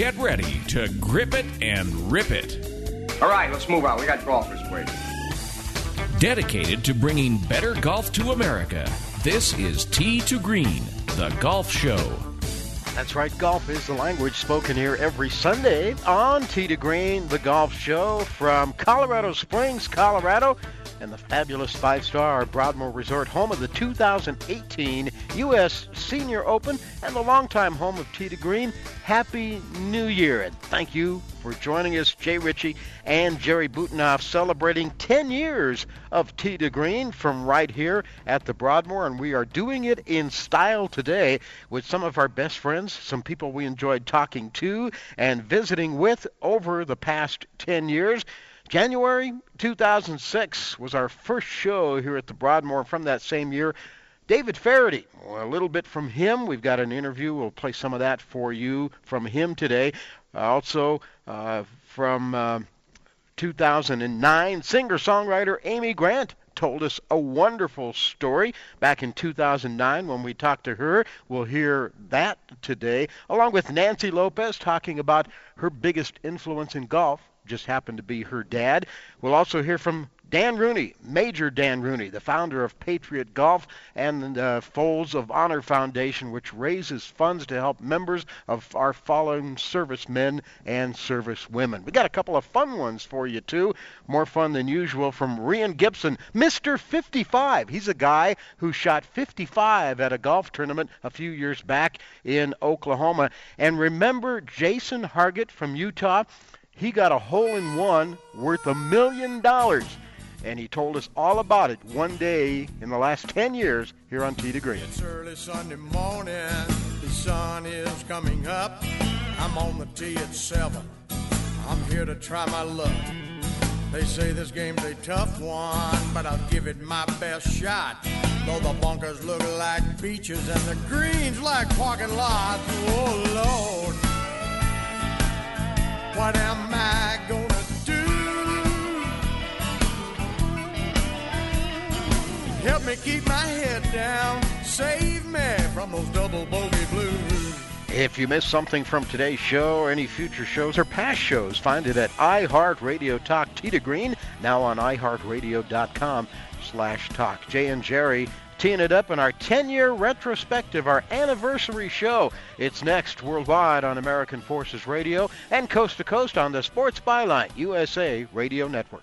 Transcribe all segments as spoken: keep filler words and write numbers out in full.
Get ready to grip it and rip it. All right, let's move on. We got golfers waiting. Dedicated to bringing better golf to America, this is Tee to Green, the golf show. That's right. Golf is the language spoken here every Sunday on Tee to Green, the golf show from Colorado Springs, Colorado, and the fabulous five-star Broadmoor Resort, home of the two thousand eighteen U S Senior Open and the longtime home of Tee to Green. Happy New Year, and thank you for joining us, Jay Ritchie and Jerry Butenoff, celebrating ten years of Tee to Green from right here at the Broadmoor, and we are doing it in style today with some of our best friends, some people we enjoyed talking to and visiting with over the past ten years. January two thousand six was our first show here at the Broadmoor. From that same year, David Faraday, a little bit from him. We've got an interview. We'll play some of that for you from him today. Uh, also uh, from uh, two thousand nine, singer-songwriter Amy Grant told us a wonderful story back in two thousand nine when we talked to her. We'll hear that today, along with Nancy Lopez talking about her biggest influence in golf. Just happened to be her dad. We'll also hear from Dan Rooney, Major Dan Rooney, the founder of Patriot Golf and the Folds of Honor Foundation, which raises funds to help members of our fallen servicemen and servicewomen. We got a couple of fun ones for you, too. More fun than usual from Rhein Gibson, Mister fifty-five. He's a guy who shot fifty-five at a golf tournament a few years back in Oklahoma. And remember Jason Hargett from Utah? He got a hole-in-one worth a million dollars, and he told us all about it one day in the last ten years here on Tee to Green. It's early Sunday morning, the sun is coming up. I'm on the tee at seven, I'm here to try my luck. They say this game's a tough one, but I'll give it my best shot. Though the bunkers look like beaches and the greens like parking lots, oh Lord. What am I gonna do? Help me keep my head down. Save me from those double bogey blues. If you missed something from today's show or any future shows or past shows, find it at iHeartRadio Talk Tee to Green, now on iHeartRadio.com slash talk. Jay and Jerry teeing it up in our ten-year retrospective, our anniversary show. It's next worldwide on American Forces Radio and coast to coast on the Sports Byline U S A radio network.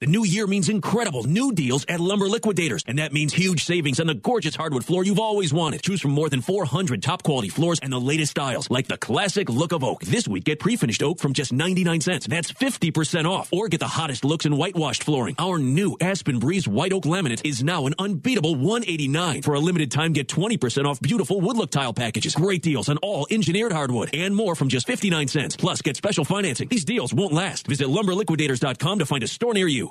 The new year means incredible new deals at Lumber Liquidators, and that means huge savings on the gorgeous hardwood floor you've always wanted. Choose from more than four hundred top-quality floors and the latest styles, like the classic look of oak. This week, get pre-finished oak from just ninety-nine cents. That's fifty percent off. Or get the hottest looks in whitewashed flooring. Our new Aspen Breeze white oak laminate is now an unbeatable one hundred eighty-nine dollars. For a limited time, get twenty percent off beautiful wood look tile packages. Great deals on all engineered hardwood and more from just fifty-nine cents. Plus, get special financing. These deals won't last. Visit lumber liquidators dot com to find a store near you.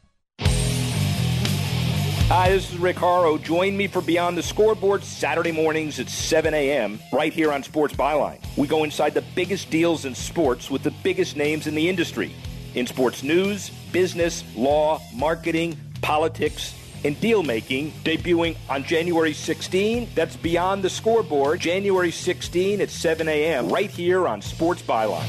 Hi, this is Rick Haro. Join me for Beyond the Scoreboard Saturday mornings at seven a.m. right here on Sports Byline. We go inside the biggest deals in sports with the biggest names in the industry. In sports news, business, law, marketing, politics, and deal-making, debuting on January sixteenth. That's Beyond the Scoreboard, January sixteenth at seven a.m. right here on Sports Byline.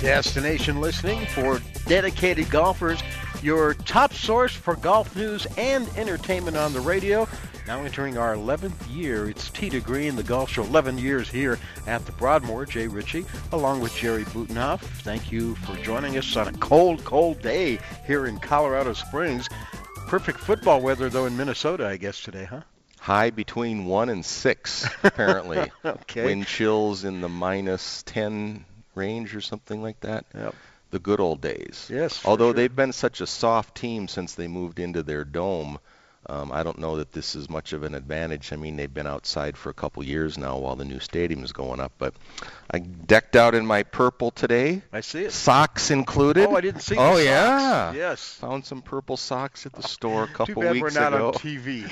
Destination listening for dedicated golfers, your top source for golf news and entertainment on the radio. Now entering our eleventh year, it's Tee to Green, the golf show, eleven years here at the Broadmoor. Jay Ritchie, along with Jerry Butenhoff. Thank you for joining us on a cold, cold day here in Colorado Springs. Perfect football weather, though, in Minnesota, I guess, today, huh? High between one and six, apparently. Okay. Wind chills in the minus ten range or something like that. Yep. The good old days. Yes. Although sure. They've been such a soft team since they moved into their dome, um, I don't know that this is much of an advantage. I mean, they've been outside for a couple years now while the new stadium is going up. But I decked out in my purple today. I see it. Socks included. Oh, I didn't see. Oh, the yeah. Socks. Yes. Found some purple socks at the store a couple weeks ago. Too bad we're not ago. on T V.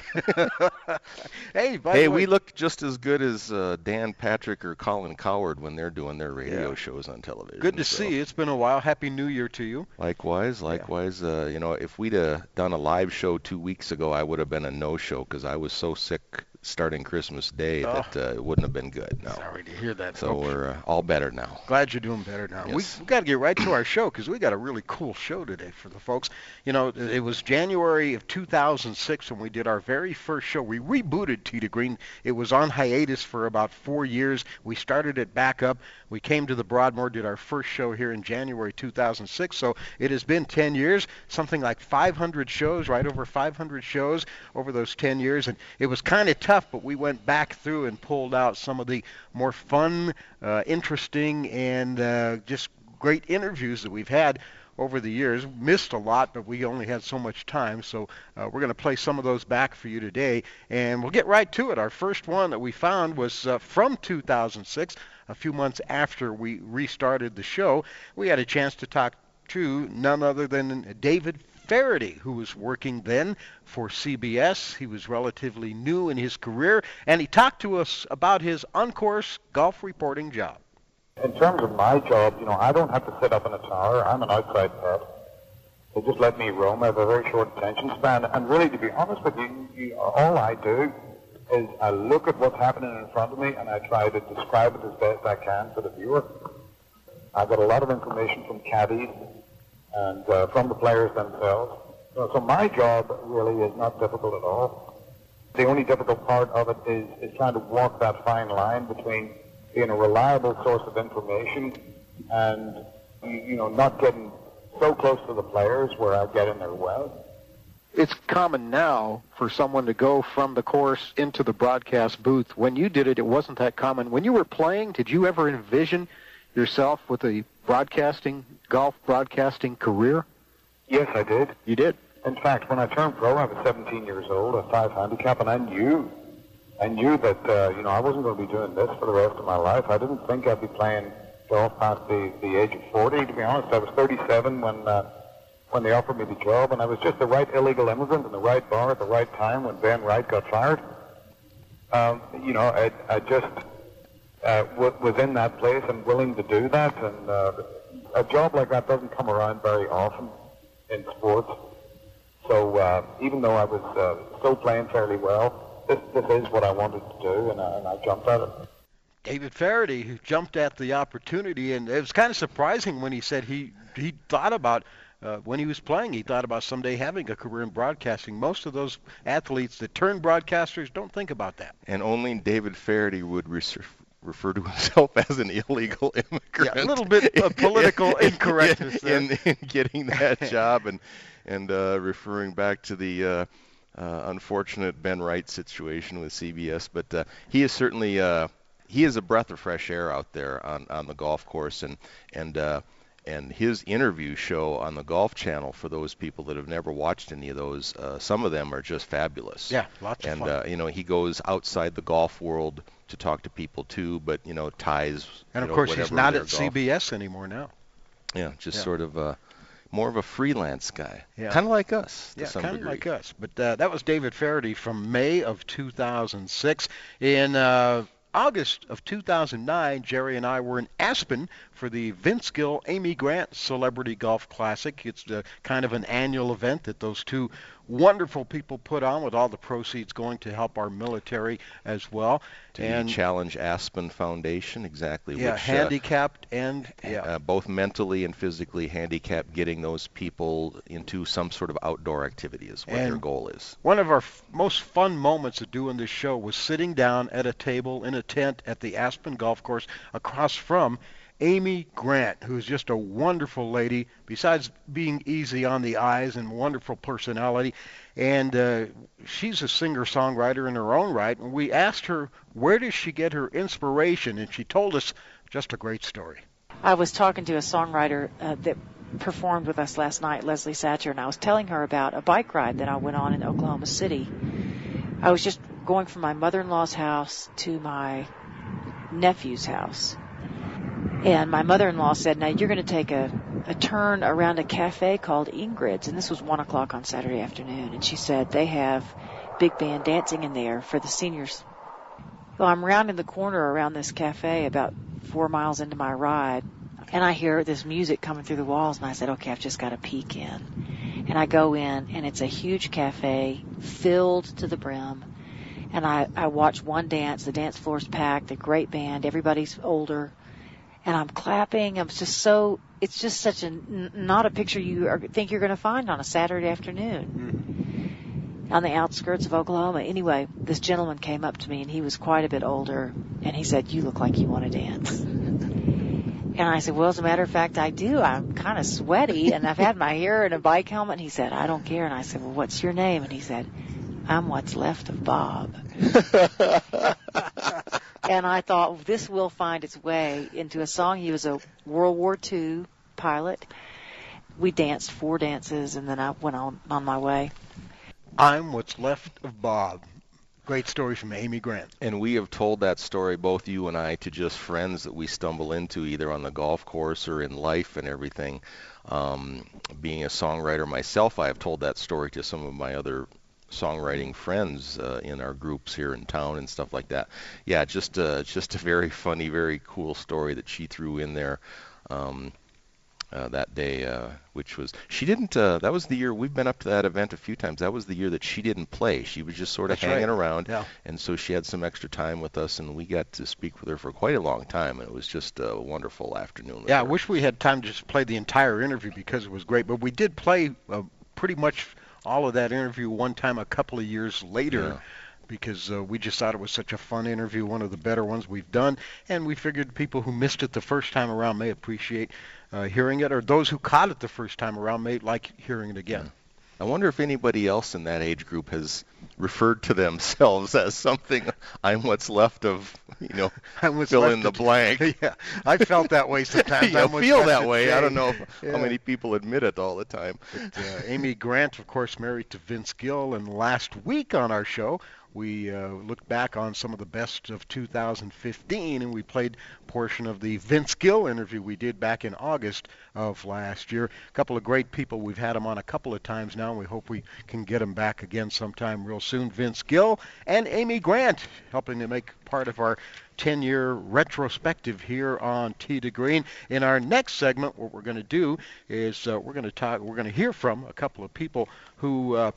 Hey, by hey, the way, we look just as good as uh, Dan Patrick or Colin Coward when they're doing their radio yeah. shows on television. Good to so. see you. It's been a while. Happy New Year to you. Likewise, likewise. Yeah. Uh, you know, if we'd have done a live show two weeks ago, I would have been a no-show because I was so sick starting Christmas Day oh. that uh, it wouldn't have been good. No. Sorry to hear that. So folks. we're uh, all better now. Glad you're doing better now. Yes. We've we got to get right to our show because we got a really cool show today for the folks. You know, it was January of two thousand six when we did our very first show. We rebooted Tee to Green. It was on hiatus for about four years. We started it back up. We came to the Broadmoor, did our first show here in January two thousand six. So it has been ten years, something like five hundred shows, right over five hundred shows over those ten years. And it was kind of tough. But we went back through and pulled out some of the more fun, uh, interesting, and uh, just great interviews that we've had over the years. Missed a lot, but we only had so much time, so uh, we're going to play some of those back for you today, and we'll get right to it. Our first one that we found was uh, from two thousand six, a few months after we restarted the show. We had a chance to talk to none other than David Faraday, who was working then for C B S. He was relatively new in his career, and he talked to us about his on-course golf reporting job. In terms of my job, you know, I don't have to sit up in a tower. I'm an outside pet. They just let me roam. I have a very short attention span. And really, to be honest with you, you all I do is I look at what's happening in front of me, and I try to describe it as best I can to the viewer. I got a lot of information from caddies and uh, from the players themselves. So, so my job really is not difficult at all. The only difficult part of it is, is trying to walk that fine line between being a reliable source of information and, you know, not getting so close to the players where I get in their well. It's common now for someone to go from the course into the broadcast booth. When you did it, it wasn't that common. When you were playing, did you ever envision yourself with a broadcasting, golf broadcasting career? Yes, I did. You did? In fact, when I turned pro, I was seventeen years old, a five handicap, and I knew, I knew that, uh, you know, I wasn't going to be doing this for the rest of my life. I didn't think I'd be playing golf past the, the age of forty, to be honest. I was thirty-seven when uh, when they offered me the job, and I was just the right illegal immigrant in the right bar at the right time when Ben Wright got fired. Um, you know, I, I just... Uh, was in that place and willing to do that, and uh, a job like that doesn't come around very often in sports. So uh, even though I was uh, still playing fairly well, this, this is what I wanted to do, and I, and I jumped at it. David Faraday, who jumped at the opportunity, and it was kind of surprising when he said he, he thought about Uh, when he was playing, he thought about someday having a career in broadcasting. Most of those athletes that turn broadcasters don't think about that. And only David Faraday would research. refer to himself as an illegal immigrant. Yeah, a little bit of political incorrectness in, in, in getting that job, and and uh, referring back to the uh, uh, unfortunate Ben Wright situation with C B S. But uh, he is certainly uh, he is a breath of fresh air out there on, on the golf course, and and uh, and his interview show on the Golf Channel, for those people that have never watched any of those, uh, some of them are just fabulous. Yeah, lots and, of fun. And uh, you know, he goes outside the golf world to talk to people too, but you know, ties. And of know, course, he's not at golf. C B S anymore now. Yeah, just yeah. sort of uh, more of a freelance guy. Yeah. Kind of like us. To yeah, kind of like us. But uh, that was David Faraday from May of two thousand six. In uh, August of two thousand nine, Jerry and I were in Aspen for the Vince Gill, Amy Grant Celebrity Golf Classic. It's the, kind of an annual event that those two wonderful people put on, with all the proceeds going to help our military as well. To and the Challenge Aspen Foundation, exactly. Yeah, which, handicapped uh, and... yeah. Uh, both mentally and physically handicapped, getting those people into some sort of outdoor activity is what and their goal is. One of our f- most fun moments of doing this show was sitting down at a table in a tent at the Aspen Golf Course across from Amy Grant, who's just a wonderful lady, besides being easy on the eyes and wonderful personality. And uh, she's a singer-songwriter in her own right. And we asked her, where does she get her inspiration? And she told us just a great story. I was talking to a songwriter uh, that performed with us last night, Leslie Satcher, and I was telling her about a bike ride that I went on in Oklahoma City. I was just going from my mother-in-law's house to my nephew's house. And my mother-in-law said, now you're going to take a, a turn around a cafe called Ingrid's. And this was one o'clock on Saturday afternoon. And she said, they have big band dancing in there for the seniors. Well, I'm rounding the corner around this cafe about four miles into my ride. And I hear this music coming through the walls. And I said, okay, I've just got to peek in. And I go in, and it's a huge cafe filled to the brim. And I, I watch one dance. The dance floor's packed, a great band. Everybody's older. And I'm clapping. I'm just so, it's just such a, n- not a picture you are, think you're going to find on a Saturday afternoon on the outskirts of Oklahoma. Anyway, this gentleman came up to me, and he was quite a bit older, and he said, you look like you want to dance. And I said, well, as a matter of fact, I do. I'm kind of sweaty, and I've had my hair in a bike helmet. And he said, I don't care. And I said, well, what's your name? And he said, I'm what's left of Bob. And I thought, this will find its way into a song. He was a World War Two pilot. We danced four dances, and then I went on, on my way. I'm what's left of Bob. Great story from Amy Grant. And we have told that story, both you and I, to just friends that we stumble into either on the golf course or in life and everything. Um, being a songwriter myself, I have told that story to some of my other songwriting friends uh, in our groups here in town and stuff like that. Yeah, just uh, just a very funny, very cool story that she threw in there um, uh, that day, uh, which was, she didn't, uh, that was the year, we've been up to that event a few times, that was the year that she didn't play. She was just sort of That's hanging right. around, yeah. And so she had some extra time with us, and we got to speak with her for quite a long time, and it was just a wonderful afternoon. Yeah, her. I wish we had time to just play the entire interview because it was great, but we did play uh, pretty much all of that interview one time a couple of years later, yeah. because uh, we just thought it was such a fun interview, one of the better ones we've done, and we figured people who missed it the first time around may appreciate uh, hearing it, or those who caught it the first time around may like hearing it again. Yeah. I wonder if anybody else in that age group has referred to themselves as something, I'm what's left of, you know, fill in the blank. Yeah, I felt that way sometimes. I feel that way. I don't know how many people admit it all the time. But, uh, Amy Grant, of course, married to Vince Gill, and last week on our show, we uh, looked back on some of the best of two thousand fifteen, and we played a portion of the Vince Gill interview we did back in August of last year. A couple of great people. We've had them on a couple of times now, and we hope we can get them back again sometime real soon. Vince Gill and Amy Grant helping to make part of our ten-year retrospective here on Tee to Green. In our next segment, what we're going to do is uh, we're going to talk. We're going to hear from a couple of people who uh,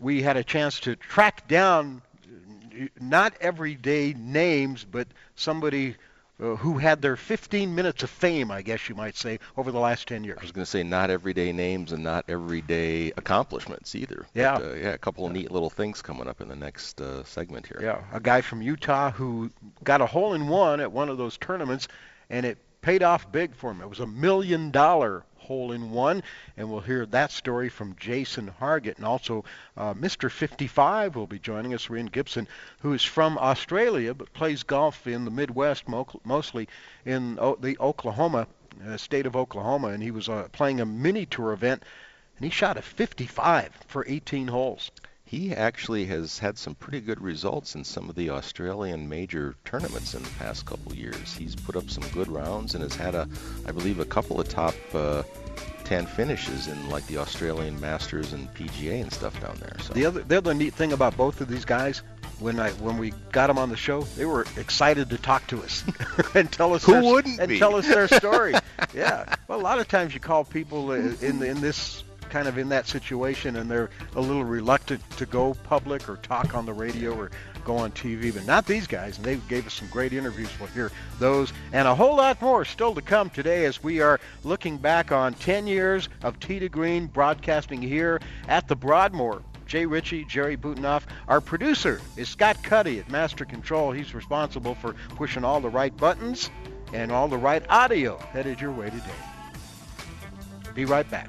we had a chance to track down. Not everyday names, but somebody uh, who had their fifteen minutes of fame, I guess you might say, over the last ten years. I was going to say not everyday names and not everyday accomplishments either. Yeah. But, uh, yeah, a couple of neat little things coming up in the next uh, segment here. Yeah, a guy from Utah who got a hole-in-one at one of those tournaments, and it paid off big for him. It was a million-dollar hole-in-one, and we'll hear that story from Jason Hargett. And also uh, Mister fifty-five will be joining us, Rhein Gibson, who is from Australia but plays golf in the Midwest, mo- mostly in o- the Oklahoma, uh, state of Oklahoma, and he was uh, playing a mini-tour event, and he shot a fifty-five for eighteen holes. He actually has had some pretty good results in some of the Australian major tournaments in the past couple years. He's put up some good rounds and has had, a, I believe, a couple of top uh, ten finishes in like the Australian Masters and P G A and stuff down there. So. The other, the other neat thing about both of these guys, when I when we got them on the show, they were excited to talk to us and tell us who their, wouldn't and be? tell us their story. Yeah, well, a lot of times you call people in in this. kind of in that situation, and they're a little reluctant to go public or talk on the radio or go on T V, but not these guys, and they gave us some great interviews. We'll hear those and a whole lot more still to come today as we are looking back on ten years of Tee to Green broadcasting here at the Broadmoor. Jay Ritchie, Jerry Butenoff. Our producer is Scott Cuddy at Master Control. He's responsible for pushing all the right buttons and all the right audio headed your way today. Be right back.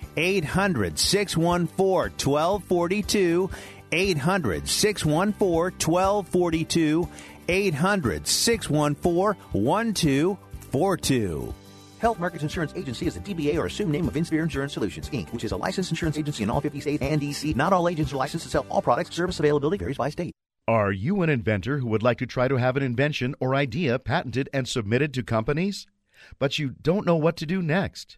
eight hundred, six one four, one two four two, eight hundred, six one four, one two four two, eight hundred, six one four, one two four two. Health Markets Insurance Agency is a D B A or assumed name of Insphere Insurance Solutions, Incorporated, which is a licensed insurance agency in all fifty states and D C. Not all agents are licensed to sell all products. Service availability varies by state. Are you an inventor who would like to try to have an invention or idea patented and submitted to companies, but you don't know what to do next?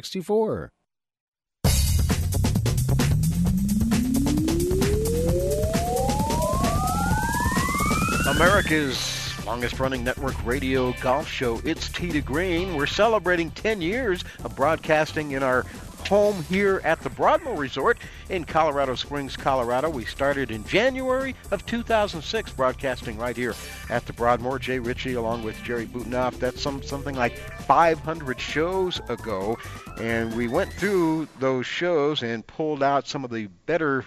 sixty-four. America's longest-running network radio golf show. It's Tee to Green. We're celebrating ten years of broadcasting in our home here at the Broadmoor Resort in Colorado Springs, Colorado. We started in January of two thousand six, broadcasting right here at the Broadmoor. Jay Ritchie along with Jerry Butenoff. That's some something like five hundred shows ago, and we went through those shows and pulled out some of the better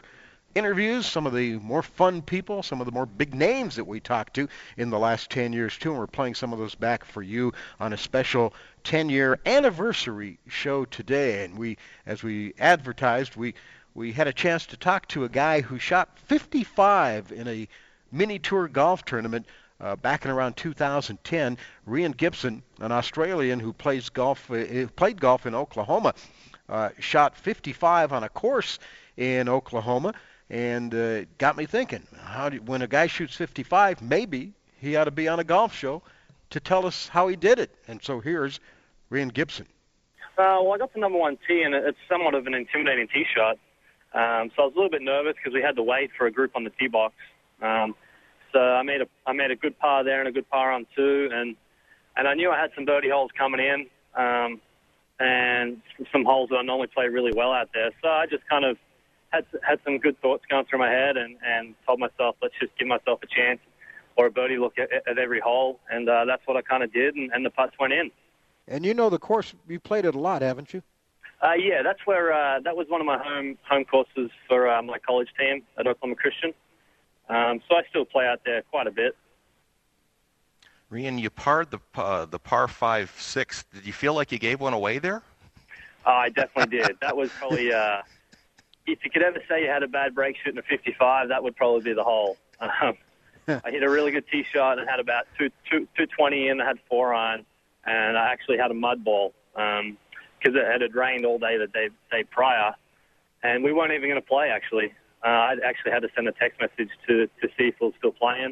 interviews, some of the more fun people, some of the more big names that we talked to in the last ten years, too. And we're playing some of those back for you on a special ten-year anniversary show today. And we, as we advertised, we, we had a chance to talk to a guy who shot fifty-five in a mini-tour golf tournament uh, back in around two thousand ten. Rhein Gibson, an Australian who plays golf, uh, played golf in Oklahoma, uh, shot fifty-five on a course in Oklahoma. And uh, got me thinking, how do, when a guy shoots fifty-five, maybe he ought to be on a golf show to tell us how he did it. And so here's Rhein Gibson. Uh, well, I got the number one tee, and it's somewhat of an intimidating tee shot. Um, so I was a little bit nervous because we had to wait for a group on the tee box. Um, so I made a I made a good par there and a good par on two, and and I knew I had some birdie holes coming in, um, and some holes that I normally play really well out there. So I just kind of Had, had some good thoughts going through my head, and, and told myself, let's just give myself a chance or a birdie look at, at every hole. And uh, that's what I kind of did, and, and the putts went in. And you know the course, you played it a lot, haven't you? Uh, yeah, that's where, uh, that was one of my home home courses for uh, my college team at Oklahoma Christian. Um, so I still play out there quite a bit. Rhein, you parred the, uh, the par five six. Did you feel like you gave one away there? Uh, I definitely did. That was probably... Uh, If you could ever say you had a bad break shooting a fifty-five, that would probably be the hole. Um, I hit a really good tee shot and had about two, two, two twenty in. I had four iron, and I actually had a mud ball because um, it had rained all day the day, day prior, and we weren't even going to play, actually. Uh, I actually had to send a text message to, to see if we were still playing.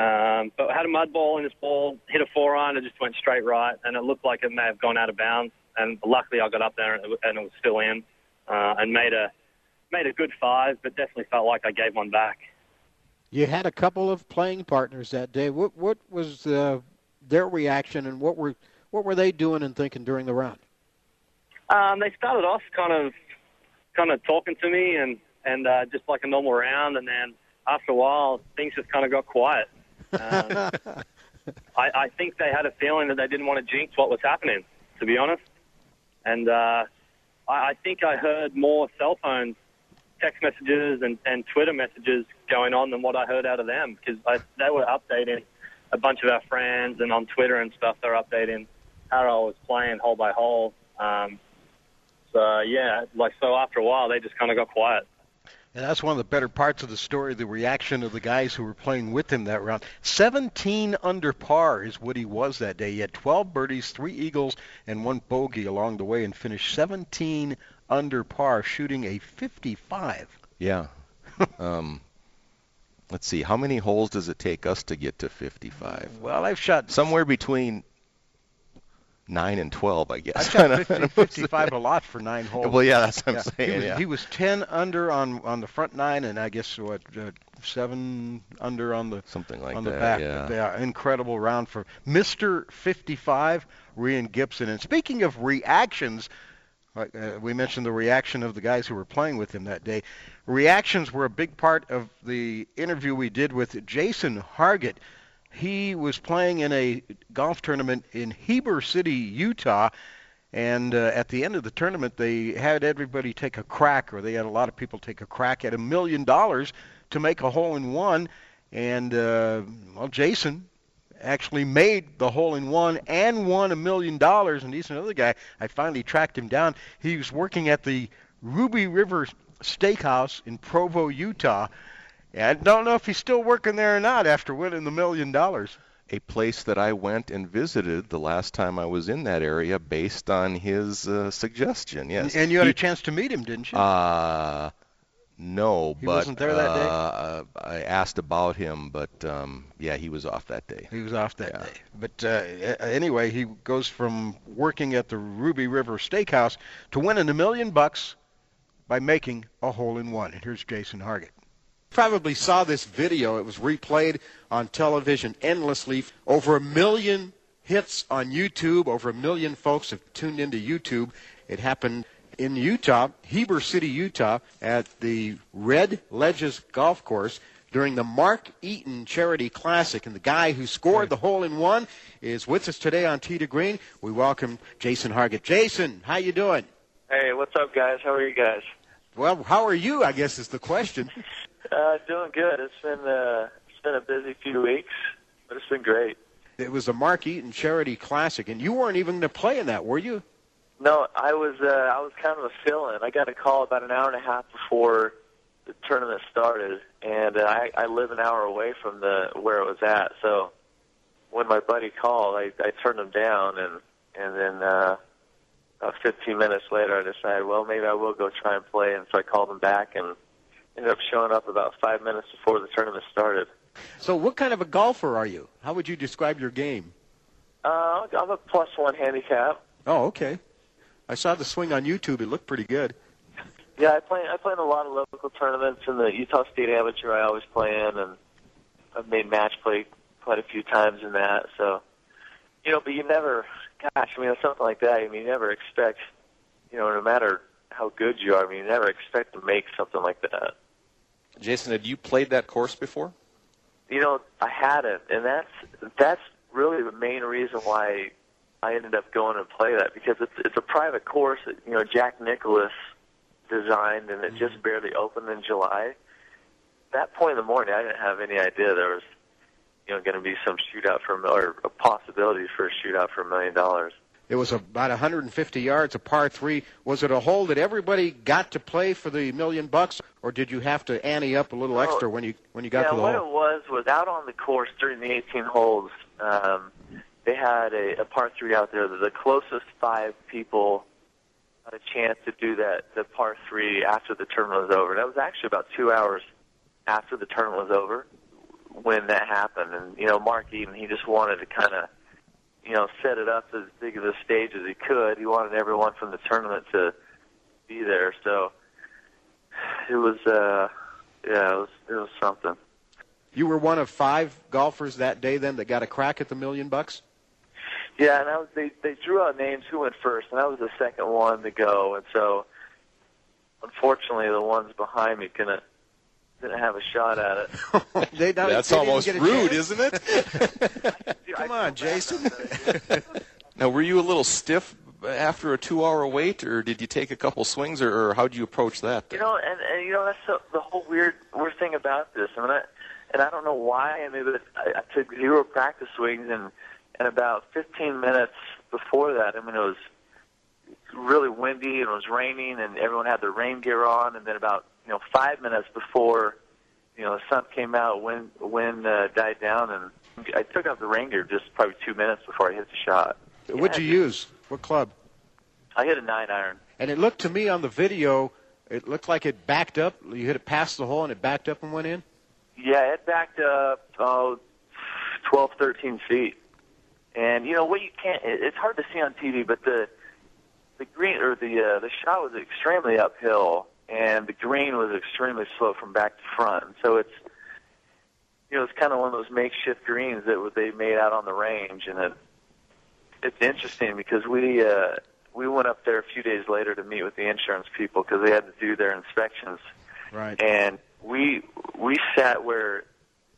Um, but I had a mud ball in this ball, hit a four iron, and it just went straight right, and it looked like it may have gone out of bounds. And luckily I got up there, and it, and it was still in, uh, and made a... made a good five, but definitely felt like I gave one back. You had a couple of playing partners that day. What what was uh, their reaction, and what were what were they doing and thinking during the round? Um, they started off kind of kind of talking to me, and and uh, just like a normal round, and then after a while, things just kind of got quiet. Um, I, I think they had a feeling that they didn't want to jinx what was happening, to be honest. And uh, I, I think I heard more cell phones, text messages and, and Twitter messages going on than what I heard out of them, because they were updating a bunch of our friends, and on Twitter and stuff they're updating how I was playing hole by hole. Um, so yeah, like so after a while they just kind of got quiet. And that's one of the better parts of the story, the reaction of the guys who were playing with him that round. seventeen under par is what he was that day. He had twelve birdies, three eagles, and one bogey along the way, and finished seventeen under par, shooting a fifty-five. Yeah. um, let's see. How many holes does it take us to get to fifty-five? Well, I've shot... somewhere between... nine and twelve, I guess. I've shot fifty, fifty-five a lot for nine holes. Well, yeah, that's what I'm yeah. saying. He was, yeah. he was ten under on, on the front nine, and I guess what uh, seven under on the something like on that. The back. Yeah. yeah, incredible round for Mister fifty-five, Rhein Gibson. And speaking of reactions, uh, we mentioned the reaction of the guys who were playing with him that day. Reactions were a big part of the interview we did with Jason Hargett. He was playing in a golf tournament in Heber City, Utah, and uh, at the end of the tournament, they had everybody take a crack, or they had a lot of people take a crack at a million dollars to make a hole-in-one, and, uh, well, Jason actually made the hole-in-one and won a million dollars, and he's another guy. I finally tracked him down. He was working at the Ruby River Steakhouse in Provo, Utah. Yeah, I don't know if he's still working there or not after winning the million dollars. A place that I went and visited the last time I was in that area based on his uh, suggestion, yes. And you had he, a chance to meet him, didn't you? Uh, no, he but wasn't there that day? Uh, I asked about him, but, um, yeah, he was off that day. He was off that yeah. day. But uh, anyway, he goes from working at the Ruby River Steakhouse to winning a million bucks by making a hole-in-one. And here's Jason Hargett. probably saw this video. It was replayed on television endlessly. Over a million hits on YouTube. Over a million folks have tuned into YouTube. It happened in Utah, Heber City, Utah, at the Red Ledges Golf Course during the Mark Eaton Charity Classic. And the guy who scored the hole-in-one is with us today on Tee to Green. We welcome Jason Hargett. Jason, how you doing? Hey, what's up, guys? How are you guys? Well, how are you, I guess, is the question. uh, doing good. It's been, uh, it's been a busy few weeks, but it's been great. It was the Mark Eaton Charity Classic, and you weren't even going to play in that, were you? No, I was uh, I was kind of a fill-in. I got a call about an hour and a half before the tournament started, and uh, I, I live an hour away from the where it was at. So when my buddy called, I, I turned him down, and and then uh, about fifteen minutes later, I decided, well, maybe I will go try and play. And so I called him back and ended up showing up about five minutes before the tournament started. So what kind of a golfer are you? How would you describe your game? Uh, I'm a plus one handicap. Oh, okay. I saw the swing on YouTube. It looked pretty good. Yeah, I play, I play in a lot of local tournaments in the Utah State Amateur. I always play in, and I've made match play quite a few times in that. So, you know, but you never, gosh, I mean, something like that, I mean, you never expect, you know, no matter how good you are, I mean, you never expect to make something like that. Jason, had you played that course before? You know, I hadn't, and that's that's really the main reason why I ended up going and play that, because it's, it's a private course that, you know, Jack Nicklaus designed, and it just barely opened in July. At that point in the morning, I didn't have any idea there was, you know, going to be some shootout for, or a possibility for a shootout for a million dollars. It was about one hundred fifty yards, a par three. Was it a hole that everybody got to play for the million bucks, or did you have to ante up a little well, extra when you when you got yeah, to the hole? Yeah, what it was was out on the course during the eighteen holes. Um, They had a, a par three out there. The closest five people had a chance to do that, the par three, after the tournament was over. That was actually about two hours after the tournament was over when that happened. And, you know, Mark Eaton, he just wanted to kind of, you know, set it up as big of a stage as he could. He wanted everyone from the tournament to be there. So it was, uh, yeah, it was, it was something. You were one of five golfers that day then that got a crack at the million bucks? Yeah, and I was, they, they drew out names who went first, and I was the second one to go. And so, unfortunately, the ones behind me couldn't, didn't have a shot at it. they, not, That's they almost rude, isn't it? Come on, Jason. Now, were you a little stiff after a two-hour wait, or did you take a couple swings, or, or how did you approach that? Then? You know, and, and you know, that's the, the whole weird, weird thing about this. I mean, I... And I don't know why. I mean, but I, I took zero practice swings, and, and about fifteen minutes before that, I mean, it was really windy, and it was raining, and everyone had their rain gear on. And then about, you know, five minutes before, you know, the sun came out, wind, wind uh, died down, and I took off the rain gear just probably two minutes before I hit the shot. What'd you use? What club? I hit a nine iron. And it looked to me on the video, it looked like it backed up. You hit it past the hole, and it backed up and went in? Yeah, it backed up oh, twelve, thirteen feet. And, you know, what you can't, it's hard to see on T V, but the the green, or the uh, the shot was extremely uphill, and the green was extremely slow from back to front. And so it's, you know, it's kind of one of those makeshift greens that they made out on the range. And it, it's interesting because we uh, we went up there a few days later to meet with the insurance people because they had to do their inspections. Right. And we we sat where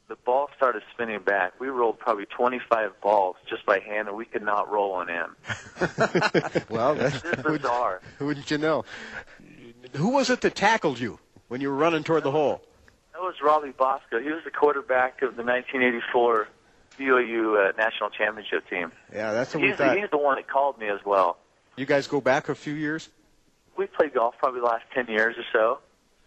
the ball started spinning back. We rolled probably twenty-five balls just by hand, and we could not roll one in. Well, that's bizarre. Wouldn't you know? Who was it that tackled you when you were running toward the hole? That was Robbie Bosco. He was the quarterback of the nineteen eighty-four B O U uh, National Championship team. Yeah, that's what he's, we thought. He's the one that called me as well. You guys go back a few years? We played golf probably the last ten years or so.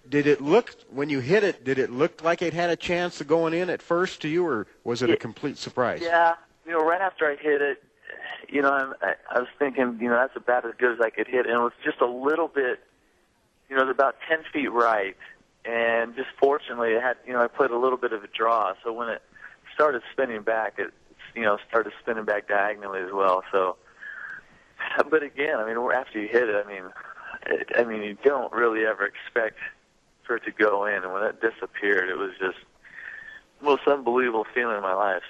Did it look, when you hit it, did it look like it had a chance of going in at first to you, or was it a complete surprise? Yeah. You know, right after I hit it, you know, I'm, I, I was thinking, you know, that's about as good as I could hit. And it was just a little bit, you know, it was about ten feet right. And just fortunately, it had, you know, I played a little bit of a draw. So when it started spinning back, it, you know, started spinning back diagonally as well. So, but again, I mean, after you hit it, I mean, it, I mean, you don't really ever expect for it to go in, and when it disappeared, it was just the most unbelievable feeling of my life.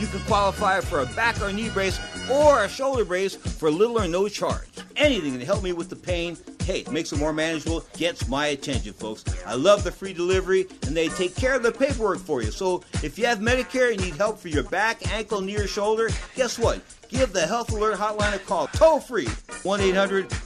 You can qualify for a back or knee brace or a shoulder brace for little or no charge. Anything to help me with the pain, hey, makes it more manageable, gets my attention, folks. I love the free delivery, and they take care of the paperwork for you. So if you have Medicare and need help for your back, ankle, knee, or shoulder, guess what? Give the Health Alert Hotline a call. Toll free, one eight hundred,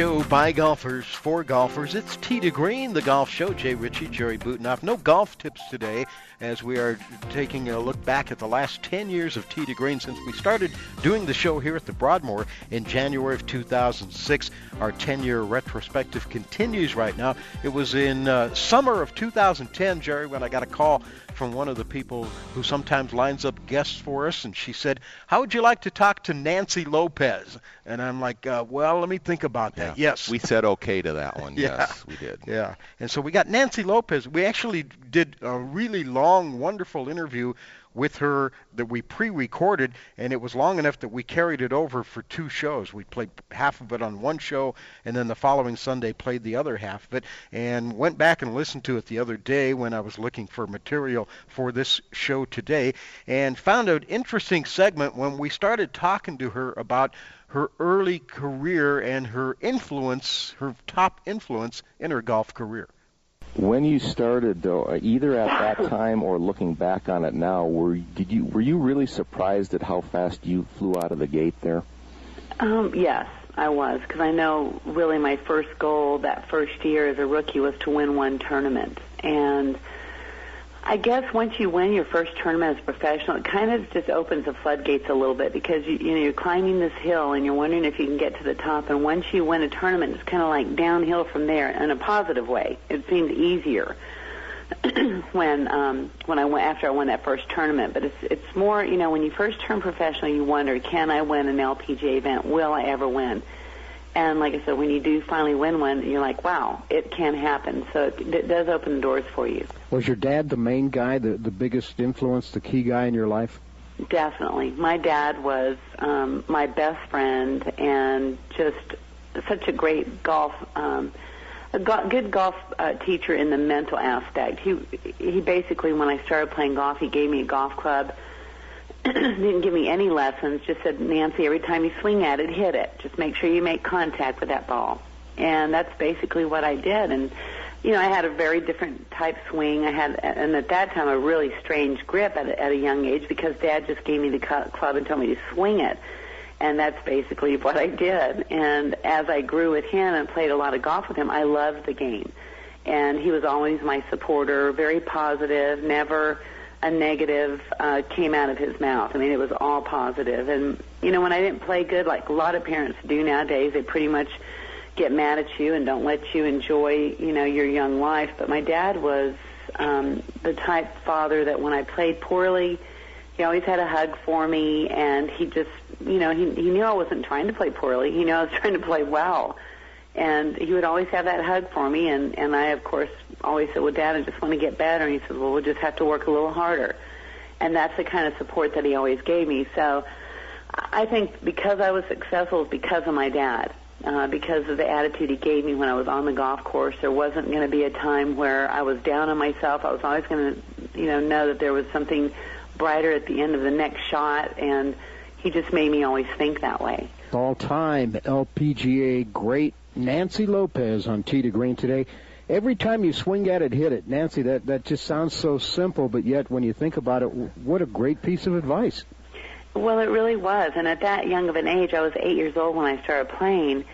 Show by golfers for golfers. It's Tee to Green, the golf show. Jay Ritchie, Jerry Butenoff. No golf tips today, as we are taking a look back at the last ten years of Tee to Green since we started doing the show here at the Broadmoor in January of two thousand six. Our ten-year retrospective continues right now. It was in uh, summer of two thousand ten, Jerry, when I got a call from one of the people who sometimes lines up guests for us, and she said, "How would you like to talk to Nancy Lopez?" And I'm like, uh, "Well, let me think about that." that. Yes. We said okay to that one. Yeah. Yes, we did. Yeah. And so we got Nancy Lopez. We actually did a really long, wonderful interview with her that we pre-recorded, and it was long enough that we carried it over for two shows. We played half of it on one show, and then the following Sunday played the other half of it, and went back and listened to it the other day when I was looking for material for this show today, and found an interesting segment when we started talking to her about her early career and her influence, her top influence in her golf career. When you started, though, either at that time or looking back on it now, were did you were you really surprised at how fast you flew out of the gate there? Um, yes, I was, because I know really my first goal that first year as a rookie was to win one tournament. And I guess once you win your first tournament as a professional, it kind of just opens the floodgates a little bit, because you, you know, you're climbing this hill and you're wondering if you can get to the top. And once you win a tournament, it's kind of like downhill from there in a positive way. It seemed easier when um, when I went after I won that first tournament. But it's it's more, you know, when you first turn professional, you wonder, can I win an L P G A event? Will I ever win? And like I said, when you do finally win one, you're like, wow, it can happen. So it, it does open doors for you. Was your dad the main guy, the, the biggest influence, the key guy in your life? Definitely. My dad was um, my best friend, and just such a great golf, um, a go- good golf uh, teacher in the mental aspect. He, he basically, when I started playing golf, he gave me a golf club. Didn't give me any lessons, just said, Nancy, every time you swing at it, hit it. Just make sure you make contact with that ball. And that's basically what I did. And, you know, I had a very different type swing. I had, and at that time, a really strange grip at a, at a young age, because Dad just gave me the club and told me to swing it. And that's basically what I did. And as I grew with him and played a lot of golf with him, I loved the game. And he was always my supporter, very positive, never a negative uh, came out of his mouth. I mean, it was all positive. And, you know, when I didn't play good, like a lot of parents do nowadays, they pretty much get mad at you and don't let you enjoy, you know, your young life. But my dad was um, the type father that when I played poorly, he always had a hug for me, and he just, you know, he, he knew I wasn't trying to play poorly. He knew I was trying to play well. And he would always have that hug for me, and, and I, of course, always said, well, Dad, I just want to get better. And he said, well, we'll just have to work a little harder. And that's the kind of support that he always gave me. So I think because I was successful is because of my dad, uh, because of the attitude he gave me when I was on the golf course. There wasn't going to be a time where I was down on myself. I was always going to, you know, know that there was something brighter at the end of the next shot, and he just made me always think that way. All-time L P G A great Nancy Lopez on Tee to Green today. Every time you swing at it, hit it. Nancy, that, that just sounds so simple, but yet when you think about it, what a great piece of advice. Well, it really was. And at that young of an age, I was eight years old when I started playing.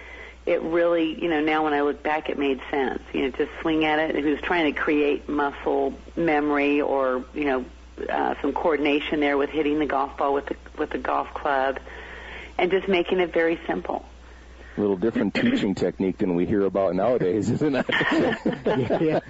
It really, you know, now when I look back, it made sense. You know, just swing at it. If he was trying to create muscle memory or, you know, uh, some coordination there with hitting the golf ball with the, with the golf club, and just making it very simple. A little different teaching technique than we hear about nowadays, isn't it? Yeah.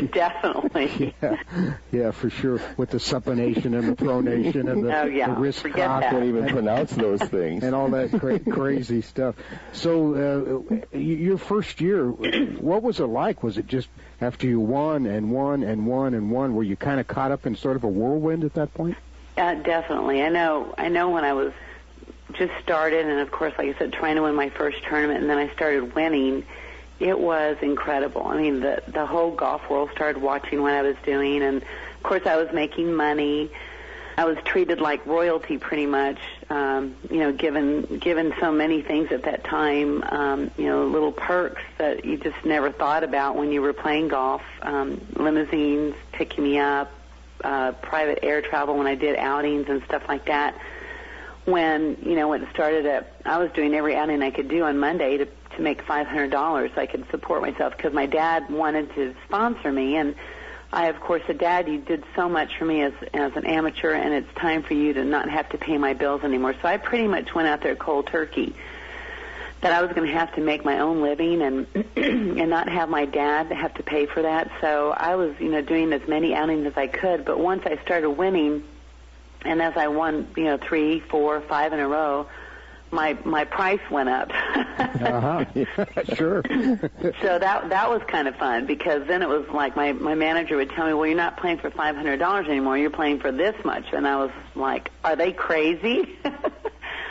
Definitely. Yeah. Yeah, for sure. With the supination and the pronation and the, oh, yeah. the wrist cock. I can't even and, pronounce those things. And all that cra- crazy stuff. So uh, your first year, what was it like? Was it just after you won and won and won and won? Were you kind of caught up in sort of a whirlwind at that point? Uh, definitely. I know. I know when I was just started, and of course, like I said, trying to win my first tournament, and then I started winning. It was incredible. I mean, the the whole golf world started watching what I was doing, and of course, I was making money. I was treated like royalty, pretty much. Um, you know, given given so many things at that time. Um, you know, little perks that you just never thought about when you were playing golf. Um, limousines picking me up, uh, private air travel when I did outings and stuff like that. When, you know, when it started up, I was doing every outing I could do on Monday to, to make five hundred dollars so I could support myself, because my dad wanted to sponsor me. And I, of course, said, Dad, you did so much for me as, as an amateur, and it's time for you to not have to pay my bills anymore. So I pretty much went out there cold turkey, that I was going to have to make my own living and and not have my dad have to pay for that. So I was, you know, doing as many outings as I could. But once I started winning, and as I won, you know, three, four, five in a row, my my price went up. uh-huh. Yeah, sure. So that that was kind of fun, because then it was like my, my manager would tell me, well, you're not playing for five hundred dollars anymore. You're playing for this much. And I was like, are they crazy?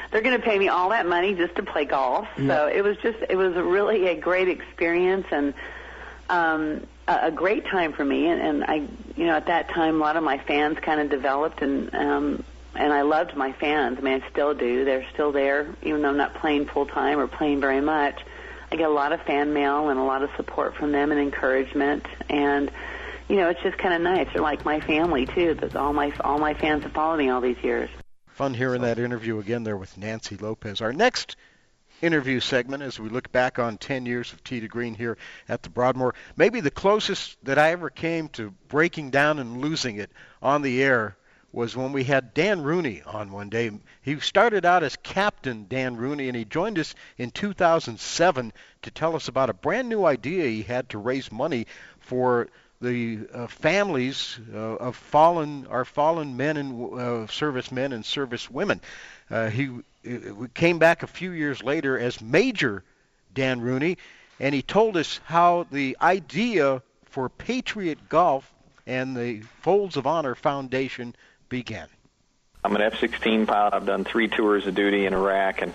They're going to pay me all that money just to play golf. Yeah. So it was just, it was really a great experience and um, a, a great time for me. And, and I, you know, at that time, a lot of my fans kind of developed, and um, and I loved my fans. I mean, I still do. They're still there, even though I'm not playing full-time or playing very much. I get a lot of fan mail and a lot of support from them and encouragement. And, you know, it's just kind of nice. They're like my family, too. That's all my all my fans have followed me all these years. Fun hearing that interview again there with Nancy Lopez. Our next interview segment, as we look back on ten years of Tee to Green here at the Broadmoor, maybe the closest that I ever came to breaking down and losing it on the air was when we had Dan Rooney on one day. He started out as Captain Dan Rooney, and he joined us in two thousand seven to tell us about a brand new idea he had to raise money for the uh, families uh, of fallen, our fallen men and uh, servicemen and servicewomen. Uh, he uh, came back a few years later as Major Dan Rooney, and he told us how the idea for Patriot Golf and the Folds of Honor Foundation began. I'm an F sixteen pilot. I've done three tours of duty in Iraq, and,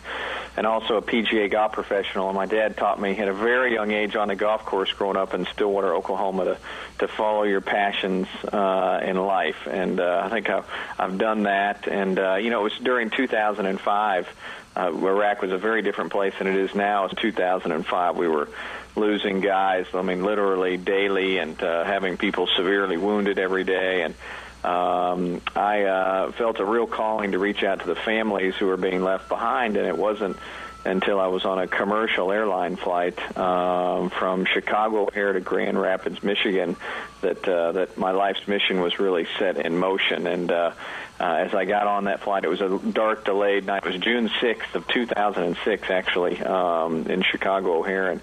and also a P G A golf professional. And my dad taught me at a very young age on the golf course growing up in Stillwater, Oklahoma, to, to follow your passions uh, in life. And uh, I think I've, I've done that. And, uh, you know, it was during two thousand five. Uh, Iraq was a very different place than it is now. In two thousand five, we were losing guys, I mean, literally daily, and uh, having people severely wounded every day. And Um, I uh, felt a real calling to reach out to the families who were being left behind, and it wasn't until I was on a commercial airline flight um, from Chicago O'Hare to Grand Rapids, Michigan, that uh, that my life's mission was really set in motion. And uh, uh, as I got on that flight, it was a dark, delayed night. It was June sixth of two thousand six, actually, um, in Chicago O'Hare, and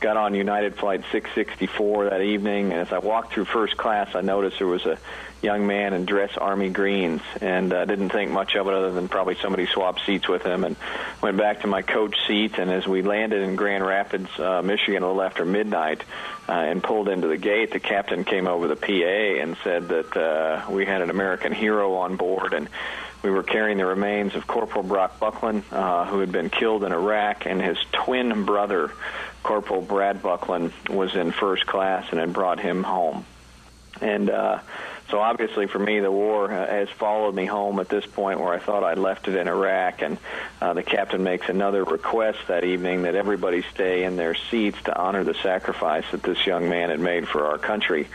got on United Flight six sixty-four that evening. And as I walked through first class, I noticed there was a young man in dress army greens, and I uh, didn't think much of it other than probably somebody swapped seats with him, and went back to my coach seat. And as we landed in Grand Rapids, uh, Michigan, a little after midnight, uh, and pulled into the gate, the captain came over the P A and said that uh, we had an American hero on board, and we were carrying the remains of Corporal Brock Buckland, uh, who had been killed in Iraq, and his twin brother, Corporal Brad Buckland, was in first class and had brought him home. And uh, so obviously for me, the war has followed me home at this point, where I thought I'd left it in Iraq. And uh, the captain makes another request that evening that everybody stay in their seats to honor the sacrifice that this young man had made for our country.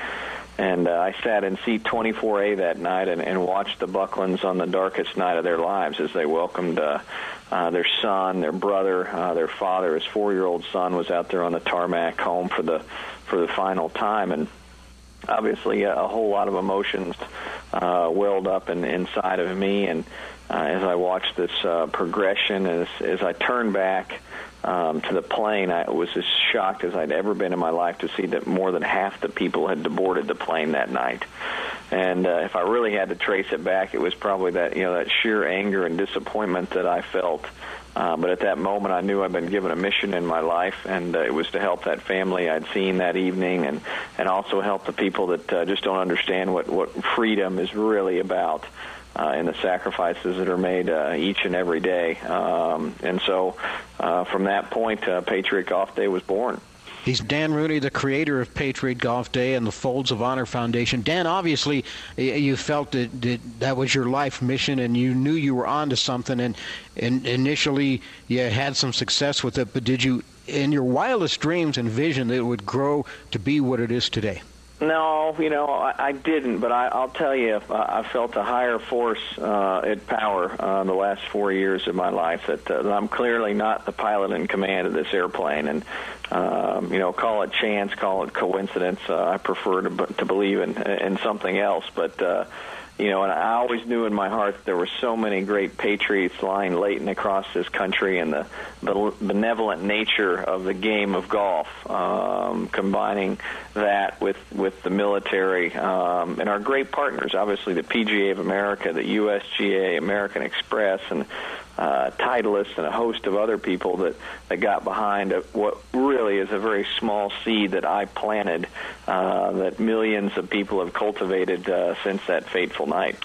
And uh, I sat in seat twenty-four A that night and, and watched the Bucklands on the darkest night of their lives as they welcomed uh, uh, their son, their brother, uh, their father. His four-year-old son was out there on the tarmac home for the for the final time. And obviously a, a whole lot of emotions uh, welled up in, inside of me. And uh, as I watched this uh, progression, as, as I turned back Um, to the plane, I was as shocked as I'd ever been in my life to see that more than half the people had boarded the plane that night. And uh, if I really had to trace it back, it was probably that, you know, that sheer anger and disappointment that I felt. Uh, but at that moment, I knew I'd been given a mission in my life, and uh, it was to help that family I'd seen that evening, and, and also help the people that uh, just don't understand what, what freedom is really about. Uh, and the sacrifices that are made uh, each and every day. Um, and so uh, from that point, uh, Patriot Golf Day was born. He's Dan Rooney, the creator of Patriot Golf Day and the Folds of Honor Foundation. Dan, obviously, you felt that that, that was your life mission, and you knew you were onto something, and, and initially you had some success with it, but did you, in your wildest dreams, envision that it would grow to be what it is today? No, you know, I, I didn't, but I, I'll tell you, I, I felt a higher force uh, at power uh, the last four years of my life, that, uh, that I'm clearly not the pilot in command of this airplane. And, um, you know, call it chance, call it coincidence. Uh, I prefer to, to believe in, in something else, but... Uh, You know, and I always knew in my heart that there were so many great patriots lying latent across this country, and the, the benevolent nature of the game of golf, um, combining that with, with the military um, and our great partners, obviously the P G A of America, the U S G A, American Express, and uh, Titleist and a host of other people that, that got behind a, what really is a very small seed that I planted uh, that millions of people have cultivated uh, since that fateful night.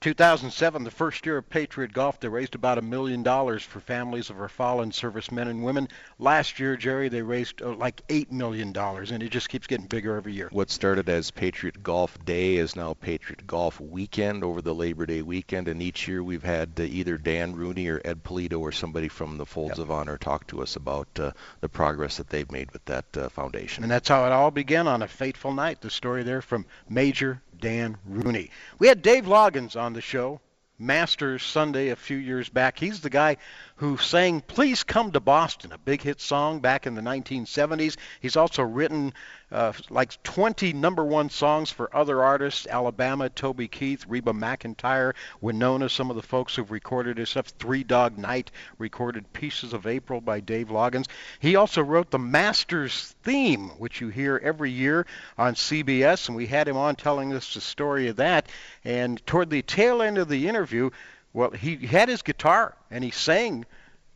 two thousand seven, the first year of Patriot Golf, they raised about a million dollars for families of our fallen servicemen and women. Last year, Jerry, they raised uh, like eight million dollars, and it just keeps getting bigger every year. What started as Patriot Golf Day is now Patriot Golf Weekend over the Labor Day weekend, and each year we've had uh, either Dan Rooney or Ed Polito or somebody from the Folds yep. of Honor talk to us about uh, the progress that they've made with that uh, foundation. And that's how it all began on a fateful night, the story there from Major Dan Rooney. We had Dave Loggins on the show, Masters Sunday a few years back. He's the guy who sang Please Come to Boston, a big hit song back in the nineteen seventies. He's also written uh, like twenty number one songs for other artists, Alabama, Toby Keith, Reba McEntire, Winona, some of the folks who've recorded his stuff. Three Dog Night recorded Pieces of April by Dave Loggins. He also wrote the Masters theme, which you hear every year on C B S, and we had him on telling us the story of that. And toward the tail end of the interview, well, he had his guitar, and he sang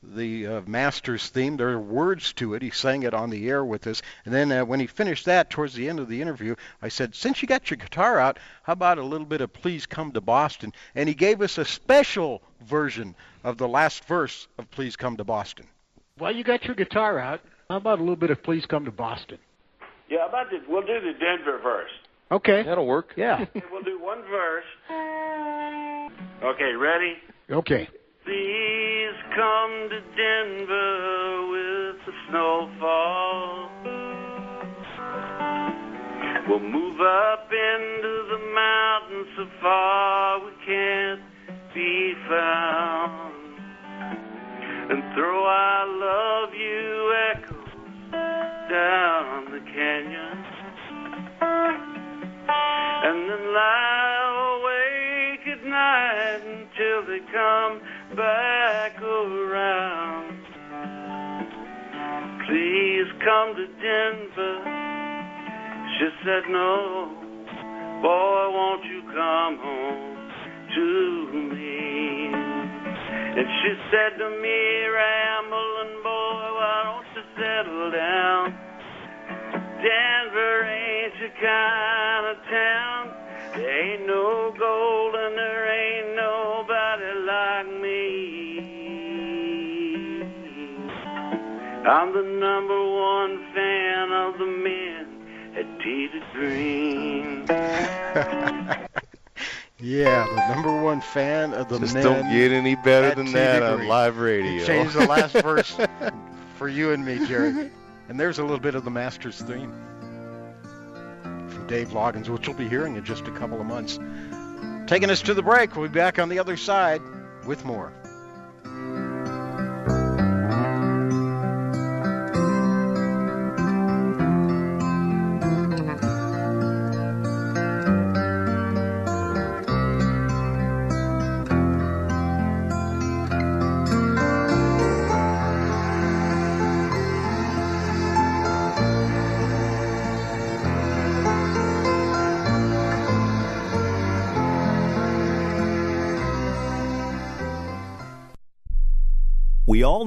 the uh, Masters theme. There are words to it. He sang it on the air with us. And then uh, when he finished that, towards the end of the interview, I said, since you got your guitar out, how about a little bit of Please Come to Boston? And he gave us a special version of the last verse of Please Come to Boston. Well, you got your guitar out. How about a little bit of Please Come to Boston? Yeah, how about the, we'll do the Denver verse. Okay. That'll work. Yeah. We'll do one verse. Okay, ready? Okay. Please come to Denver with the snowfall. We'll move up into the mountains so far we can't be found, and throw I love you echoes down the canyon, and then lie awake at night until they come back around. Please come to Denver. She said no. Boy, won't you come home to me? And she said to me, rambling boy, why don't you settle down? Denver ain't your kind of town. There ain't no gold and there ain't nobody like me. I'm the number one fan of the men at Tee to Green. Yeah, the number one fan of the Just men. Just don't get any better than that on live radio. Change the last verse for you and me, Jerry. And there's a little bit of the Masters theme from Dave Loggins, which you'll be hearing in just a couple of months. Taking us to the break. We'll be back on the other side with more. We all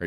Are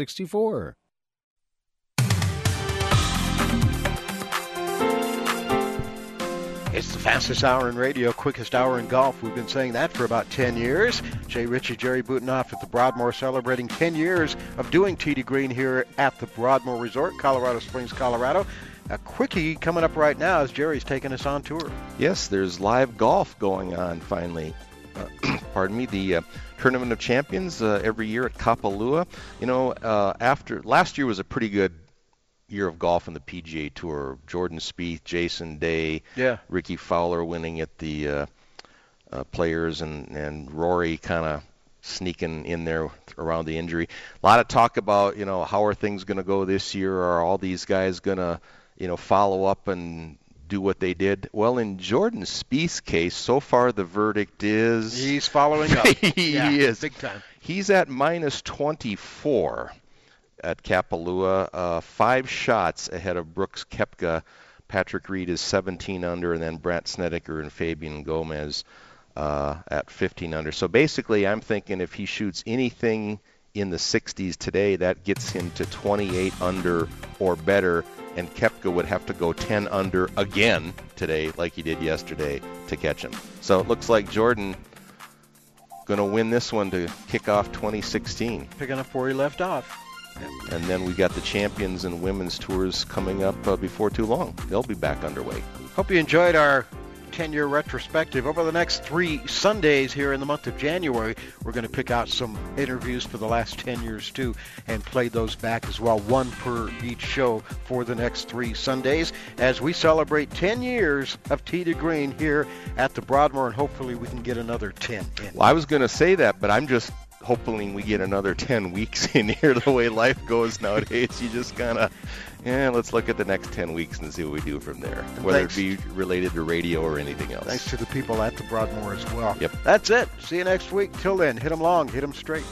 sixty-four. It's the fastest hour in radio, quickest hour in golf. We've been saying that for about ten years. Jay Ritchie, Jerry Butenoff at the Broadmoor, celebrating ten years of doing Tee to Green here at the Broadmoor Resort, Colorado Springs, Colorado. A quickie coming up right now as Jerry's taking us on tour. Yes, there's live golf going on finally. Uh, pardon me, the uh, Tournament of Champions uh, every year at Kapalua. You know, uh, after last year was a pretty good year of golf on the P G A Tour. Jordan Spieth, Jason Day, yeah. Ricky Fowler winning at the uh, uh, Players, and, and Rory kind of sneaking in there around the injury. A lot of talk about, you know, how are things going to go this year? Are all these guys going to, you know, follow up and do what they did? Well, in Jordan Spieth's case, so far the verdict is he's following up. he yeah, is big time. He's at minus twenty-four at Kapalua, uh, five shots ahead of Brooks Koepka. Patrick Reed is seventeen under, and then Brant Snedeker and Fabian Gomez uh, at fifteen under. So basically, I'm thinking if he shoots anything in the sixties today, that gets him to twenty-eight under or better. And Koepka would have to go ten under again today, like he did yesterday, to catch him. So it looks like Jordan going to win this one to kick off twenty sixteen. Picking up where he left off. And then we got the Champions and Women's Tours coming up uh, before too long. They'll be back underway. Hope you enjoyed our ten-year retrospective. Over the next three Sundays here in the month of January, we're going to pick out some interviews for the last ten years, too, and play those back as well, one per each show for the next three Sundays, as we celebrate ten years of Tee to Green here at the Broadmoor, and hopefully we can get another ten in. Well, I was going to say that, but I'm just hoping we get another ten weeks in here. The way life goes nowadays, you just kind of, yeah, let's look at the next ten weeks and see what we do from there, and whether thanks, it be related to radio or anything else. Thanks to the people at the Broadmoor as well. Yep. That's it. See you next week. Till then, hit 'em long, hit 'em straight.